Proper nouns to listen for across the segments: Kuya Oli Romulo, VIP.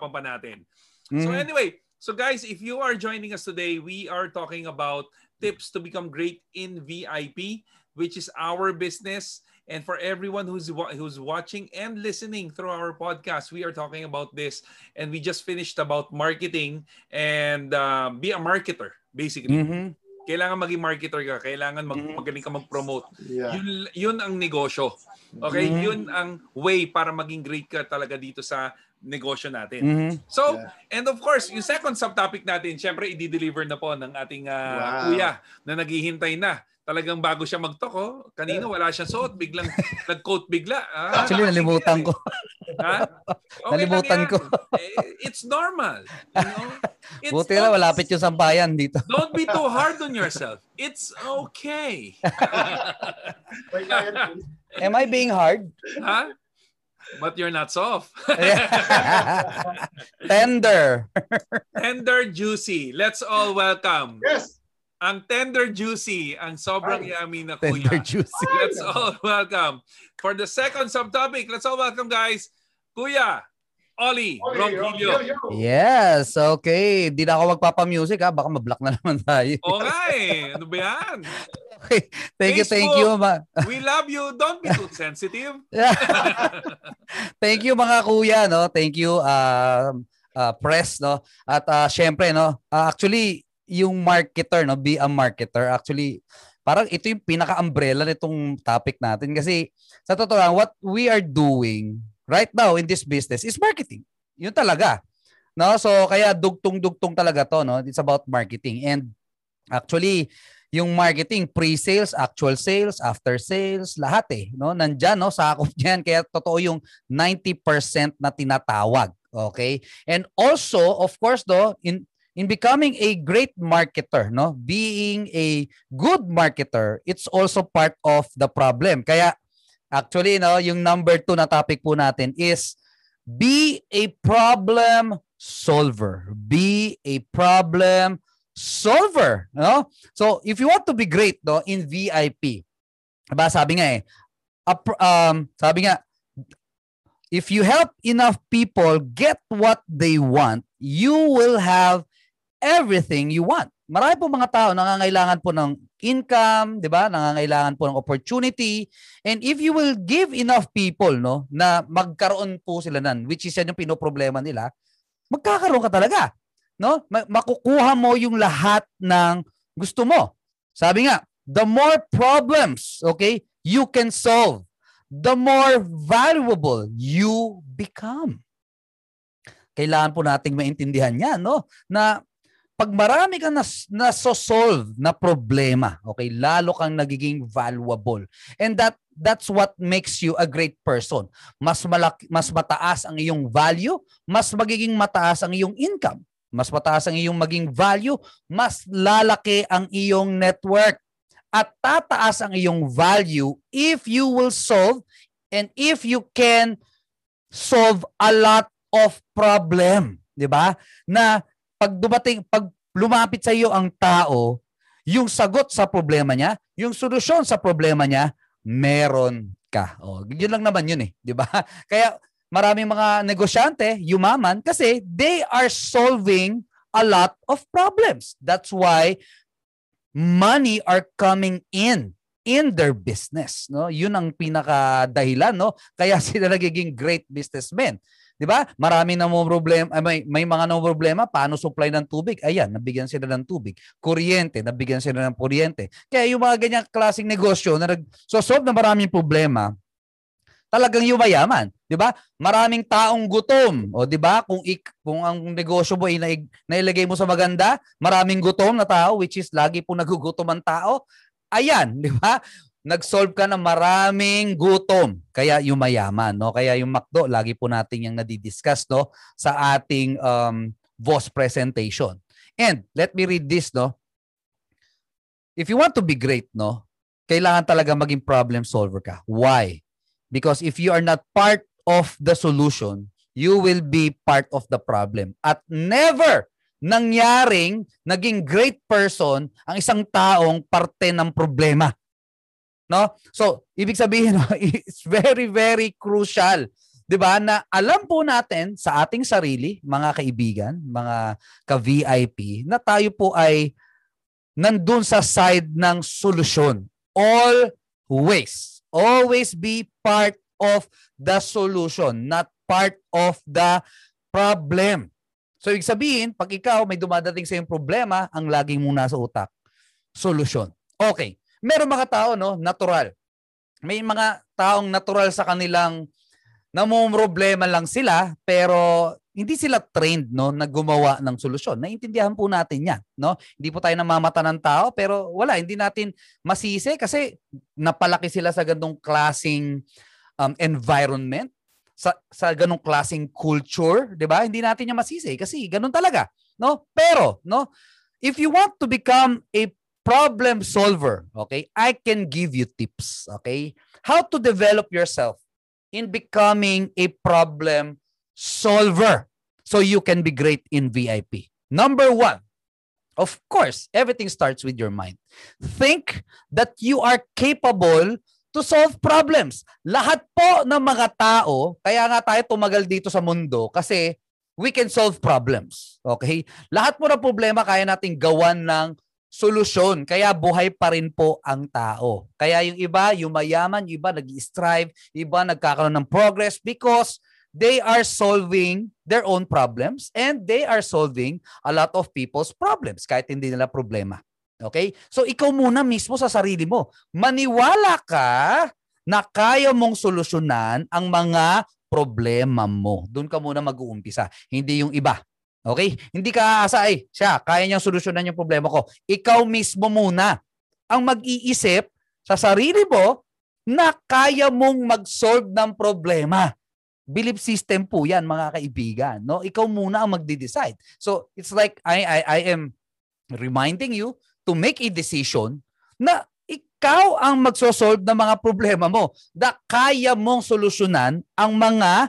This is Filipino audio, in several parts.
pag-uusapan pa natin. So anyway, so guys, if you are joining us today, we are talking about tips to become great in VIP, which is our business. And for everyone who's watching and listening through our podcast, we are talking about this. And we just finished about marketing and be a marketer, basically. Kailangan maging marketer ka. Kailangan magaling ka mag-promote. Yeah. Yun ang negosyo. Okay? Yun ang way para maging great ka talaga dito sa negosyo natin. So, and of course, yung second subtopic natin, syempre, i-deliver na po ng ating kuya na naghihintay na. Talagang bago siya magtoko, kanina wala siyang suot, biglang nag-coat bigla. Ah, actually, nalimutan ko. Ha? Okay, nalimutan ko. It's normal. You know? Buti na malapit yung sampayan dito. Don't be too hard on yourself. It's okay. Am I being hard? Huh? But you're not soft. Tender. Tender, juicy. Let's all welcome. Yes. Ang tender juicy, ang sobrang yummy na kuya. Tender juicy. Let's all welcome. For the second subtopic, let's all welcome guys, Kuya Oli Romulo. Yes, okay. Di na ako magpapa-music ha, baka ma-block na naman tayo. Oo nga eh. Ano ba yan? Okay. Thank you. We love you. Don't be too sensitive. Thank you mga kuya, no. Thank you press, no. At syempre, no. Actually, yung marketer, no, be a marketer, actually parang ito yung pinaka-umbrella nitong topic natin kasi sa totoo lang what we are doing right now in this business is marketing. Yun talaga. No, so kaya dugtong-dugtong talaga 'to, no. It's about marketing. And actually, yung marketing, pre-sales, actual sales, after sales, lahat eh, no. Nandiyan, no, sakop niyan kaya totoo yung 90% na tinatawag. Okay? And also, of course, though, in becoming a great marketer, no, being a good marketer, it's also part of the problem. Kaya actually, no, yung number 2 na topic po natin is be a problem solver. Be a problem solver, no? So if you want to be great, no, in VIP, ba sabi nga eh, sabi nga, if you help enough people get what they want, you will have everything you want. Marami po mga tao nangangailangan po ng income, 'di ba? Nangangailangan po ng opportunity. And if you will give enough people, no, na magkaroon po sila nan, which is yan yung pinoproblema nila, magkakaroon ka talaga, no? Makukuha mo yung lahat ng gusto mo. Sabi nga, the more problems, okay, you can solve, the more valuable you become. Kailangan po nating maintindihan 'yan, no? Na pag marami kang nasosolve na problema, okay, lalo kang nagiging valuable. And that's what makes you a great person. Mas mataas ang iyong value, mas magiging mataas ang iyong income, mas mataas ang iyong maging value, mas lalaki ang iyong network. At tataas ang iyong value if you will solve and if you can solve a lot of problem, 'di ba? Na pag lumapit sa iyo ang tao, yung sagot sa problema niya, yung solusyon sa problema niya, meron ka. Oh, yun lang naman yun eh, 'di ba? Kaya maraming mga negosyante yumaman kasi they are solving a lot of problems. That's why money are coming in their business, no? Yun ang pinaka dahilan, no? Kaya sila nagiging great businessmen. 'Di ba? Marami na mga problema, may mga na problema, paano supply ng tubig? Ayan, nabigyan sila ng tubig. Kuryente, nabigyan sila ng kuryente. Kaya yung mga ganyang klaseng negosyo na nag-solve ng maraming problema, talagang yumayaman, 'di ba? Maraming taong gutom, o 'di ba? Kung ang negosyo mo ay nailagay mo sa maganda, maraming gutom na tao, which is lagi po nagugutom ang tao. Ayan, 'di ba? Nag-solve ka ng maraming gutom. Kaya yumayaman, no? Kaya yung McDo, lagi po natin yung nadidiscuss, no? Sa ating boss presentation. And let me read this, no? If you want to be great, no? Kailangan talaga maging problem solver ka. Why? Because if you are not part of the solution, you will be part of the problem. At never nangyaring naging great person ang isang taong parte ng problema. No? So, ibig sabihin, it's very, very crucial 'Diba? Na alam po natin sa ating sarili, mga kaibigan, mga ka-VIP, na tayo po ay nandun sa side ng solusyon. Always. Always be part of the solution, not part of the problem. So, ibig sabihin, pag ikaw may dumadating sa yung problema, ang laging muna sa utak, solusyon. Okay. Meron mga tao, no, natural. May mga taong natural sa kanilang namumroblema lang sila pero hindi sila trained, no, na gumawa ng solusyon. Naiintindihan po natin 'yan, no? Hindi po tayo namamata ng tao pero wala, hindi natin masisi kasi napalaki sila sa ganung klaseng environment, sa ganung klaseng culture, 'di ba? Hindi natin 'yan masisi kasi ganun talaga, no? Pero, no, if you want to become a problem solver, okay? I can give you tips, okay? How to develop yourself in becoming a problem solver so you can be great in VIP. Number one, of course, everything starts with your mind. Think that you are capable to solve problems. Lahat po ng mga tao, kaya nga tayo tumagal dito sa mundo kasi we can solve problems. Okay? Lahat po ng problema kaya nating gawan ng solusyon. Kaya buhay pa rin po ang tao. Kaya yung iba, yung mayaman, yung iba nag-strive, iba nagkakaroon ng progress because they are solving their own problems and they are solving a lot of people's problems kahit hindi nila problema. Okay? So ikaw muna mismo sa sarili mo. Maniwala ka na kaya mong solusyonan ang mga problema mo. Doon ka muna mag-uumpisa. Hindi yung iba. Okay? Hindi ka aasa, siya, kaya niyang solusyonan yung problema ko. Ikaw mismo muna ang mag-iisip sa sarili mo na kaya mong mag-solve ng problema. Belief system po yan, mga kaibigan. No? Ikaw muna ang magde-decide. So, it's like I am reminding you to make a decision na ikaw ang magsosolve ng mga problema mo. Na kaya mong solusyonan ang mga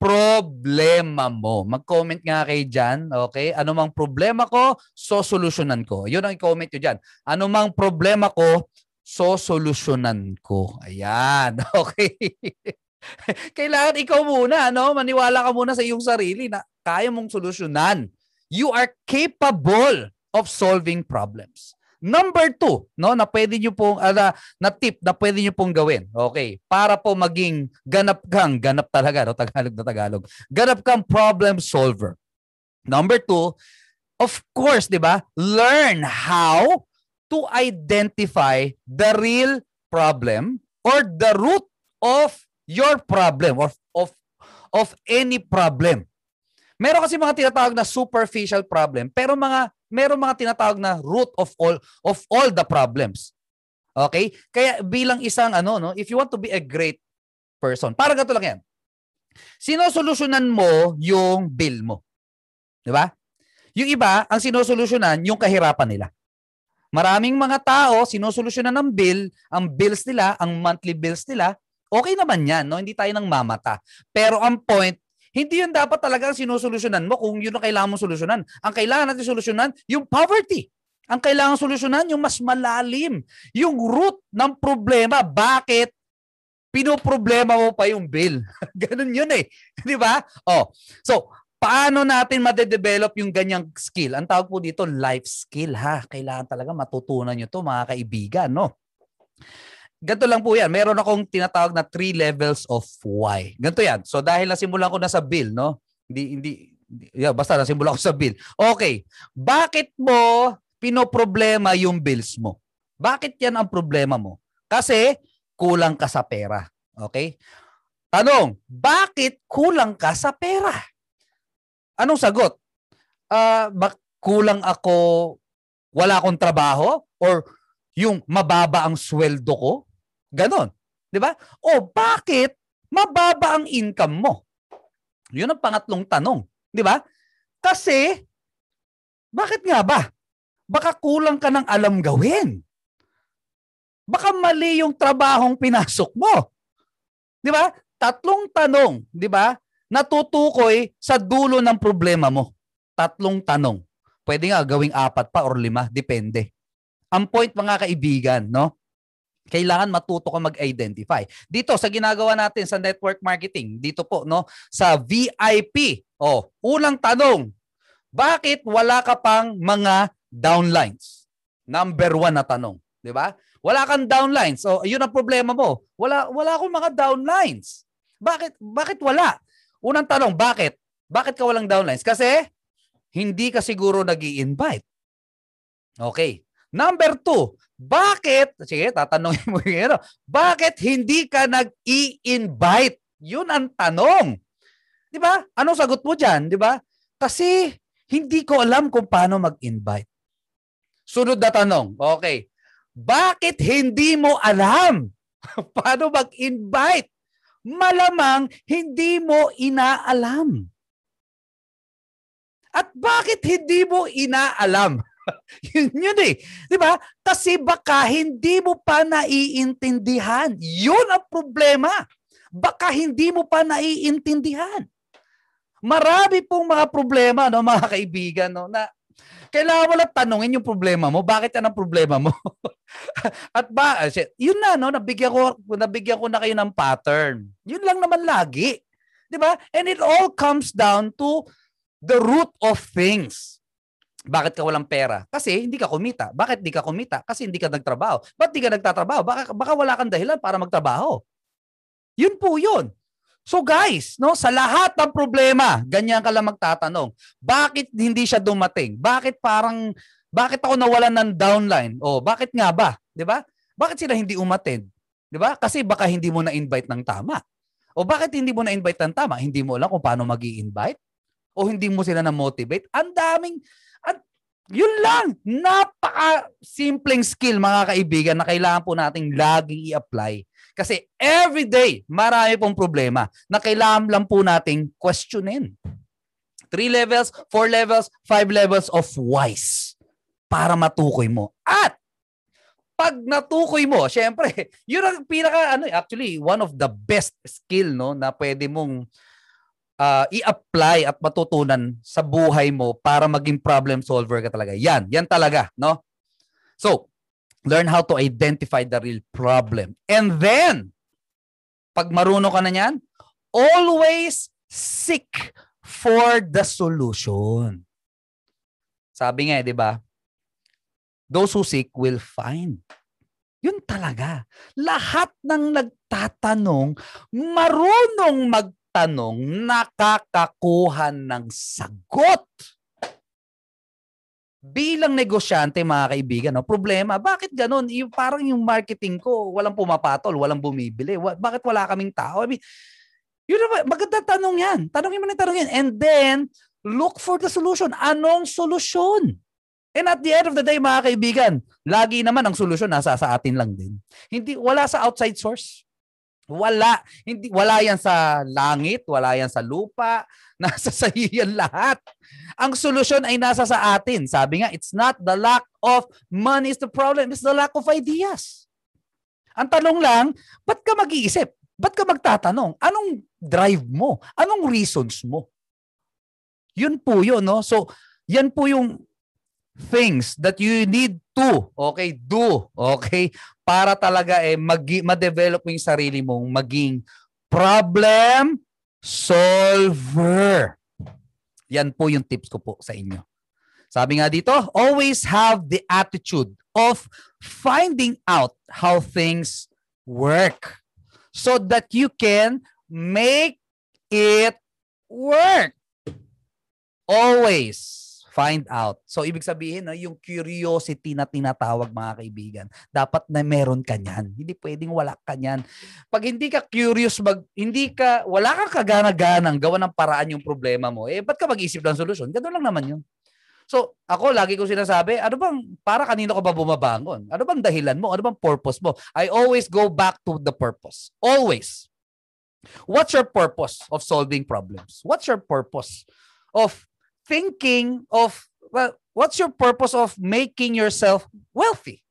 problema mo. Mag-comment nga kayo dyan, okay? Ano mang problema ko, sosolusyonan ko. Yun ang i-comment nyo dyan. Ano mang problema ko, sosolusyonan ko. Ayan, okay? Kailangan ikaw muna, no? Maniwala ka muna sa iyong sarili na kaya mong solusyonan. You are capable of solving problems. Number two, no, na pwede nyo pong, na tip na pwede nyo pong gawin. Okay, para po maging ganap talaga, no, Tagalog na Tagalog. Ganap kang problem solver. Number two, of course, di ba, learn how to identify the real problem or the root of your problem, of any problem. Meron kasi mga tinatawag na superficial problem, pero merong mga tinatawag na root of all the problems. Okay? Kaya bilang isang if you want to be a great person, parang ganito lang yan. Sinosolusyonan mo yung bill mo. 'Di ba? Yung iba, ang sinosolusyonan yung kahirapan nila. Maraming mga tao sinosolusyonan ng bill, ang bills nila, ang monthly bills nila. Okay naman 'yan, no? Hindi tayo nang mamata. Pero ang point, hindi yun dapat talaga ang sinusolusyonan mo kung yun ang kailangan mong solusyonan. Ang kailangan natin solusyonan, yung poverty. Ang kailangan solusyonan, yung mas malalim. Yung root ng problema. Bakit pinoproblema mo pa yung bill? Ganun yun eh. Di ba? Oh. So, paano natin madedevelop yung ganyang skill? Ang tawag po dito, life skill, ha? Kailangan talaga matutunan nyo to, mga kaibigan, no? Ganito lang po yan. Meron akong tinatawag na 3 levels of why. Ganito yan. So dahil nasimulan ko na sa bill, no? Basta nasimulan ko sa bill. Okay. Bakit mo pinoproblema yung bills mo? Bakit yan ang problema mo? Kasi kulang ka sa pera. Okay? Tanong, bakit kulang ka sa pera? Anong sagot? Kulang ako, wala akong trabaho? Or yung mababa ang sweldo ko? Ganon. Di ba? O bakit mababa ang income mo? Yun ang pangatlong tanong. Di ba? Kasi, bakit nga ba? Baka kulang ka ng alam gawin. Baka mali yung trabahong pinasok mo. Di ba? Tatlong tanong, di ba? Natutukoy sa dulo ng problema mo. Tatlong tanong. Pwede nga gawing 4 pa or 5, depende. Ang point, mga kaibigan, no? Kailangan matuto ka mag-identify. Dito sa ginagawa natin sa network marketing, dito po no, sa VIP. Oh, unang tanong, bakit wala ka pang mga downlines? Number one na tanong, 'di ba? Wala kang downlines. So, 'yun ang problema mo. Wala akong mga downlines. Bakit wala? Unang tanong, bakit? Bakit ka walang downlines? Kasi hindi ka siguro nag-i-invite. Okay. Number two, bakit, sige, tatanungin mo yun, bakit hindi ka nag-i-invite? Yun ang tanong. Di ba? Anong sagot mo dyan? Di ba? Kasi hindi ko alam kung paano mag-invite. Sunod na tanong, okay. Bakit hindi mo alam paano mag-invite? Malamang hindi mo inaalam. At bakit hindi mo inaalam? Yun eh. Diba? Kasi baka hindi mo pa naiintindihan. Yun ang problema. Baka hindi mo pa naiintindihan. Marami pong mga problema, no, mga kaibigan, no, na kailangan mo lang tanungin yung problema mo. Bakit yan ang problema mo? At ba, yun na, no, nabigyan ko na kayo ng pattern. Yun lang naman lagi. Diba? And it all comes down to the root of things. Bakit ka walang pera? Kasi hindi ka kumita. Bakit hindi ka kumita? Kasi hindi ka nagtrabaho. Ba't hindi ka nagtatrabaho? Baka wala kang dahilan para magtrabaho. Yun po yun. So guys, no, sa lahat ng problema, ganyan ka lang magtatanong. Bakit hindi siya dumating? Bakit ako nawalan ng downline? O, bakit nga ba? 'Di ba? Bakit sila hindi umattend? 'Di ba? Kasi baka hindi mo na-invite ng tama. O bakit hindi mo na-invite ng tama? Hindi mo alam kung paano mag-i-invite? O hindi mo sila na-motivate? Ang daming. At yun lang, napaka-simpleng skill mga kaibigan na kailangan po nating laging i-apply. Kasi everyday, marami pong problema na kailangan lang po nating questionin. 3 levels, 4 levels, 5 levels of whys para matukoy mo. At pag natukoy mo, syempre, yun ang pinaka, actually, one of the best skill no, na pwede mong i-apply at matutunan sa buhay mo para maging problem solver ka talaga. Yan talaga, no? So, learn how to identify the real problem. And then, pag marunong ka na yan, always seek for the solution. Sabi nga, di ba? Those who seek will find. Yun talaga. Lahat ng nagtatanong, marunong magtanong, nakakakuha ng sagot. Bilang negosyante, mga kaibigan, no? Problema, bakit ganun? Parang yung marketing ko, walang pumapatol, walang bumibili. Bakit wala kaming tao? I mean, yun na, maganda tanong yan. Tanongin mo na tanong yan. And then, look for the solution. Anong solusyon? And at the end of the day, mga kaibigan, lagi naman ang solusyon nasa sa atin lang din. Wala sa outside source. Wala yan sa langit, wala yan sa lupa, nasa sa iyo yan lahat. Ang solusyon ay nasa sa atin. Sabi nga, it's not the lack of money is the problem, it's the lack of ideas. Ang tanong lang, ba't ka mag-iisip? Ba't ka magtatanong? Anong drive mo? Anong reasons mo? Yun po yun, no? So, yan po yung things that you need to do para talaga ma-develop mo yung sarili mong maging problem solver. Yan po yung tips ko po sa inyo. Sabi nga dito, always have the attitude of finding out how things work so that you can make it work. Always find out. So, ibig sabihin, yung curiosity na tinatawag, mga kaibigan, dapat na meron ka niyan. Hindi pwedeng wala ka niyan. Pag hindi ka curious, wala kang kagana-ganang gawa ng paraan yung problema mo, ba't ka mag-isip ng solusyon? Ganun lang naman yun. So, ako, lagi kong sinasabi, ano bang, para kanino ka ba bumabangon? Ano bang dahilan mo? Ano bang purpose mo? I always go back to the purpose. Always. What's your purpose of solving problems? What's your purpose of what's your purpose of making yourself wealthy?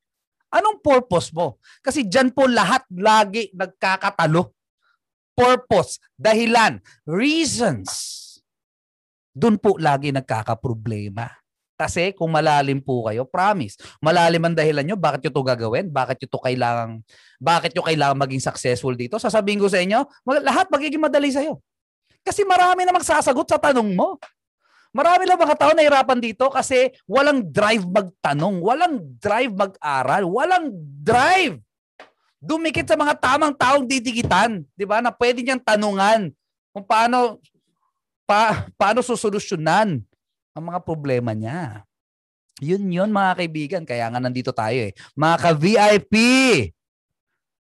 Anong purpose mo? Kasi dyan po lahat lagi nagkakatalo. Purpose, dahilan, reasons. Dun po lagi nagkakaproblema. Kasi kung malalim po kayo, promise, malalim ang dahilan nyo, bakit nyo ito gagawin? Bakit nyo ito kailangan, bakit nyo kailangan maging successful dito? Sasabihin ko sa inyo, lahat magiging madali sa'yo. Kasi marami na magsasagot sa tanong mo. Marami na mga tao nahirapan dito kasi walang drive magtanong, walang drive mag-aral, walang drive dumikit sa mga tamang taong didikitan, di ba? Na pwede niyang tanungan kung paano, paano susolusyonan ang mga problema niya. Yun yun mga kaibigan, kaya nga nandito tayo eh. Mga ka-VIP,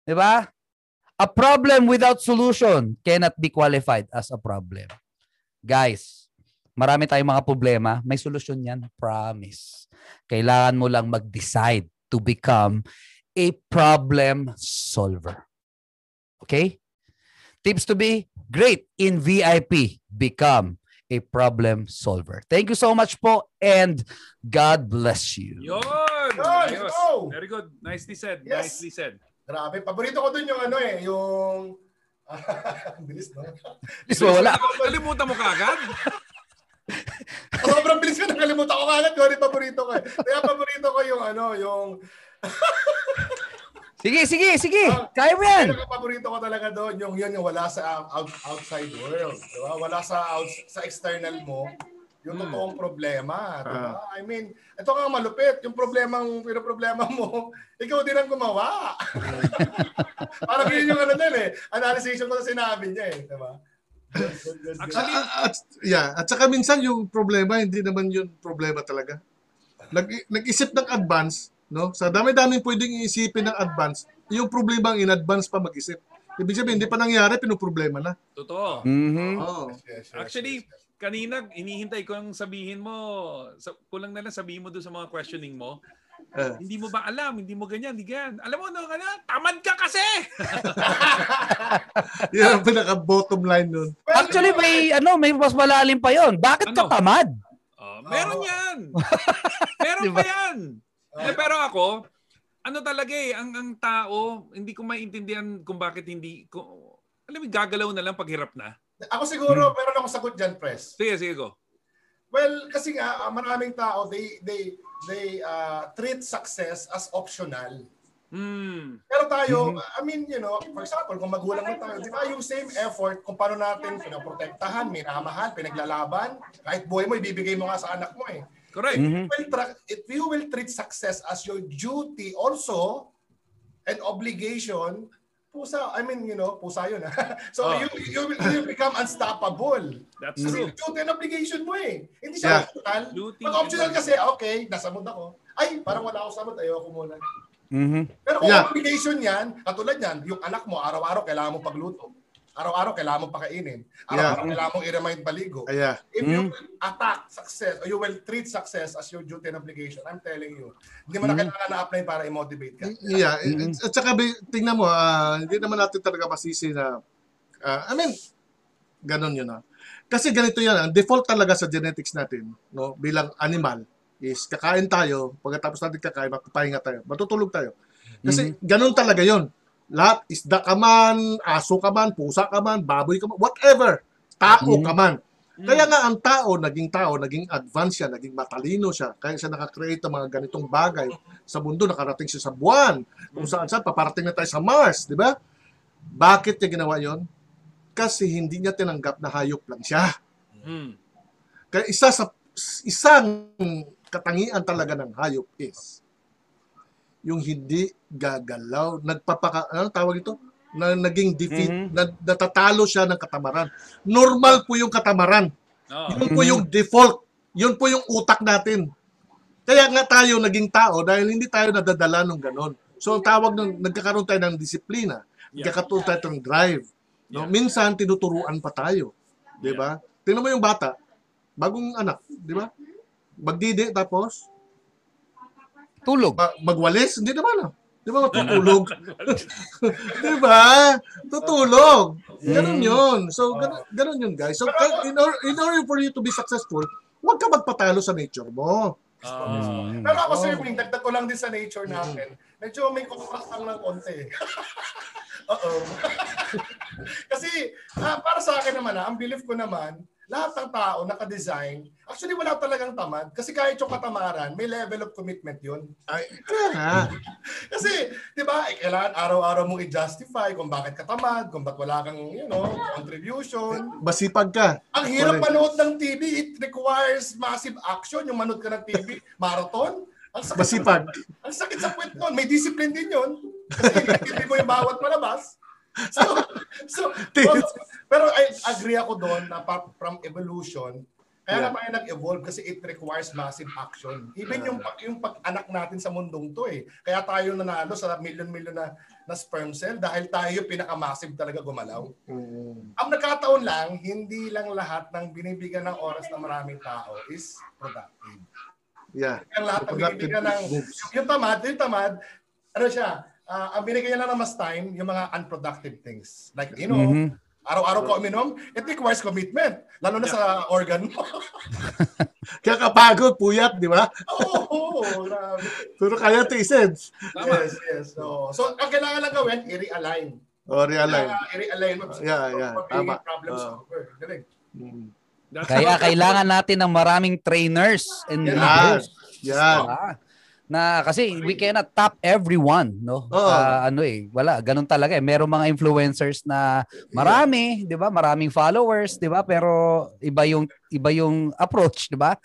di ba? A problem without solution cannot be qualified as a problem. Guys, marami tayong mga problema, may solusyon yan, promise. Kailangan mo lang mag-decide to become a problem solver. Okay? Tips to be great in VIP, become a problem solver. Thank you so much po and God bless you. Yun! Yes. Oh. Very good. Nicely said. Yes. Nicely said. Grabe. Paborito ko dun yung ano eh. Yung... bilis na. Bilis mo wala. Kalimutan mo kagad? Sobrang bilis ko. Nakalimutan ko kagad. Yun yung paborito ko eh. Kaya paborito ko yung ano, yung... Sige, sige, sige. Kaya mo yan. Ang paborito ko talaga doon, yung yun, yung wala sa outside world. Diba? Wala sa external mo. Yung totoong problema. Diba? I mean, ito nga malupit. Yung problema mo, ikaw din ang gumawa. Parang yun yung ano din eh. Analysis ko na sinabi niya eh. Diba? Actually, yeah. At saka minsan yung problema, hindi naman yung problema talaga. Nag-isip ng advance, no? Sa dami-dami pwedeng iisipin ng advance, yung problema ang in-advance pa mag-isip. Ibig sabihin, hindi pa nangyari, pinoproblema na. Totoo. Mm-hmm. Oh. Actually, kanina, inihintay ko yung sabihin mo, kulang na lang sabihin mo doon sa mga questioning mo, hindi mo ba alam, hindi mo ganyan, hindi ganyan. Alam mo, no, tamad ka kasi! Yan ang pinaka-bottom line nun. Actually, may mas malalim pa yon. Bakit ka tamad? Meron yan! Meron diba? Pa yan! Pero ako, ano talaga eh, ang tao, hindi ko maintindihan kung bakit hindi, alam mo, gagalaw na lang pag hirap na. Ako siguro, meron akong sagot dyan, Pres. Sige, sige ko. Well, kasi nga, maraming tao, they treat success as optional. Pero tayo, I mean, you know, for example, kung magulang mo tayo, di ba yung same effort kung paano natin pinaprotektahan, minamahal, pinaglalaban, kahit buhay mo, ibibigay mo nga sa anak mo eh. Correct. If you will treat success as your duty also an obligation, pusa, I mean, you know, pusa yun. So you become unstoppable. That's true. Duty and obligation mo eh. Hindi siya optional. Pag optional kasi, okay, nasamod ako. Ay, parang wala ako samod, ayoko muna. Pero kung obligation yan, katulad yan, yung anak mo, araw-araw kailangan mo pagluto. Araw-araw kailangan mong pakainin. Araw-araw kailangan mong i-remind baligo. If you attack success or you will treat success as your duty and obligation, I'm telling you, hindi mo na kailangan na-apply para i-motivate ka. Yeah. At saka, tingnan mo, hindi naman natin talaga masisi na, I mean, ganun yun. Kasi ganito yan, ang default talaga sa genetics natin, no, bilang animal, is kakain tayo, pagkatapos natin kakain, magpapahinga tayo, matutulog tayo. Kasi ganun talaga yun. Lahat, isda ka man, aso ka man, pusa ka man, baboy ka man, whatever. Tao ka man. Kaya nga ang tao, naging advanced siya, naging matalino siya. Kaya siya nakakreate ng mga ganitong bagay sa mundo. Nakarating siya sa buwan. Kung saan, paparating na tayo sa Mars, di ba? Bakit niya ginawa yon? Kasi hindi niya tinanggap na hayop lang siya. Kaya isang katangian talaga ng hayop is yung hindi gagalaw, ano tawag ito? Naging defeat, natatalo siya ng katamaran. Normal po yung katamaran. Yun po yung default. Yun po yung utak natin. Kaya nga tayo naging tao dahil hindi tayo nadadala ng ganon. So ang tawag ng nagkakaroon tayo ng disiplina, nagkakaroon tayo ng drive. No? Minsan tinuturuan pa tayo, 'di ba? Tingnan mo yung bata, bagong anak, 'di ba? Magdidi tapos tulog. Magwalis? Hindi naman. Di ba matutulog? Di ba? Tutulog. Ganun yun. So, ganun yun, guys. So, in order for you to be successful, huwag ka magpatalo sa nature mo. Pero ako, sir, dagdag ko lang din sa nature natin. Medyo may kukurakang ng konti. Kasi, para sa akin naman, ang belief ko naman, lahat ng tao naka-design. Actually, wala talagang tamad. Kasi kahit yung katamaran, may level of commitment yun. Ay, kasi, di ba, kailangan araw-araw mong i-justify kung bakit katamad, kung bakit wala kang, you know, contribution. Basipag ka. Ang hirap manood ng TV. It requires massive action. Yung manood ka ng TV, marathon. Basipag. Ang sakit sa puwet nun. May discipline din yun. Kasi hindi mo yung bawat palabas. Pero I agree ako doon na from evolution, kaya naman yung nag-evolve kasi it requires massive action. Even yung pag-anak natin sa mundong to eh. Kaya tayo nanalo sa million-million na sperm cell dahil tayo pinaka-massive talaga gumalaw. Ang nagkataon lang, hindi lang lahat ng binibigyan ng oras ng maraming tao is productive. Yeah. Ang lahat ng binibigyan ng... Yung tamad, ano siya? Ang binigyan lang ng mas time, yung mga unproductive things. Like, you know, araw-araw ko uminom, it requires commitment. Lalo na sa organ mo. Kaya kapagod, puyat, di ba? Oo. Pero kaya to sense. Yes. So, ang kailangan lang gawin, i-realign. I-realign mo. Yeah. Tama. Kaya kailangan natin ng maraming trainers and leaders. Yeah. Na kasi we cannot top everyone, no? Wala, ganun talaga eh. Merong mga influencers na marami, 'di ba? Maraming followers, 'di ba? Pero iba yung approach, 'di ba?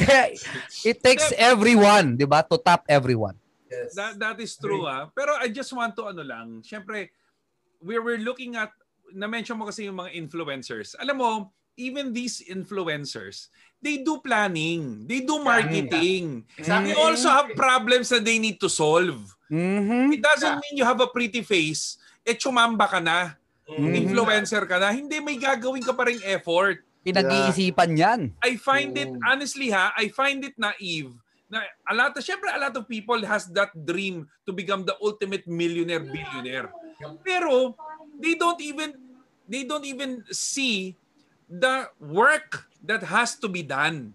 Kaya it takes everyone, 'di ba? To top everyone. Yes. That is true, ah. Pero I just want to syempre we're looking at na-mention mo kasi yung mga influencers. Alam mo, even these influencers, they do planning, they do marketing. They also have problems that they need to solve. It doesn't mean you have a pretty face, chumamba ka na, influencer ka na. Hindi, may gagawin ka pa rin effort. Pinag-iisipan yan. I find it, honestly ha, I find it naive. Na a lot of people has that dream to become the ultimate millionaire, billionaire. Pero, they don't even see the work that has to be done.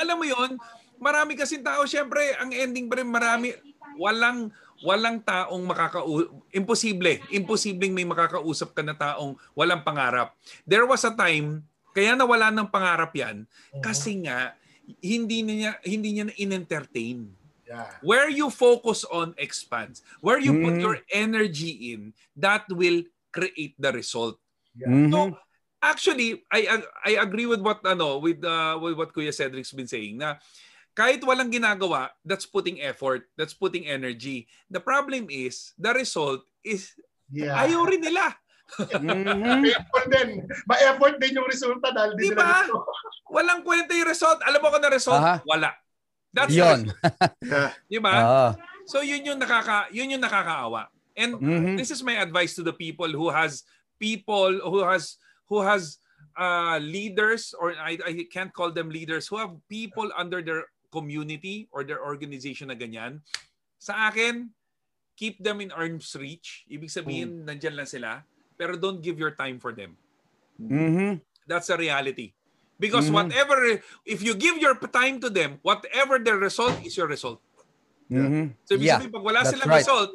Alam mo yun, marami kasing tao, syempre, ang ending pa rin marami, walang taong makakausap, imposibleng may makakausap ka na taong walang pangarap. There was a time, kaya nawala ng pangarap yan, kasi nga, hindi niya in-entertain. Yeah. Where you focus on expands, where you put your energy in, that will create the result. Yeah. So, actually, I agree with what Kuya Cedric's been saying na kahit walang ginagawa, that's putting effort, that's putting energy. The problem is the result is ayaw rin nila. Effort din. Ma-effort din yung resulta dahil di ba? Walang kwenta yung result. Alam mo ko na result, wala. That's yun. Di ba? So yun yung nakakaawa. And this is my advice to the people who has leaders, or I can't call them leaders, who have people under their community or their organization na ganyan. Sa akin, keep them in arm's reach. Ibig sabihin, nandyan lang sila, pero don't give your time for them. That's the reality. Because if you give your time to them, whatever their result is your result. So ibig sabihin, pag wala silang result,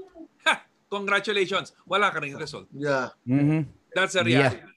congratulations, wala ka rin result. That's the reality.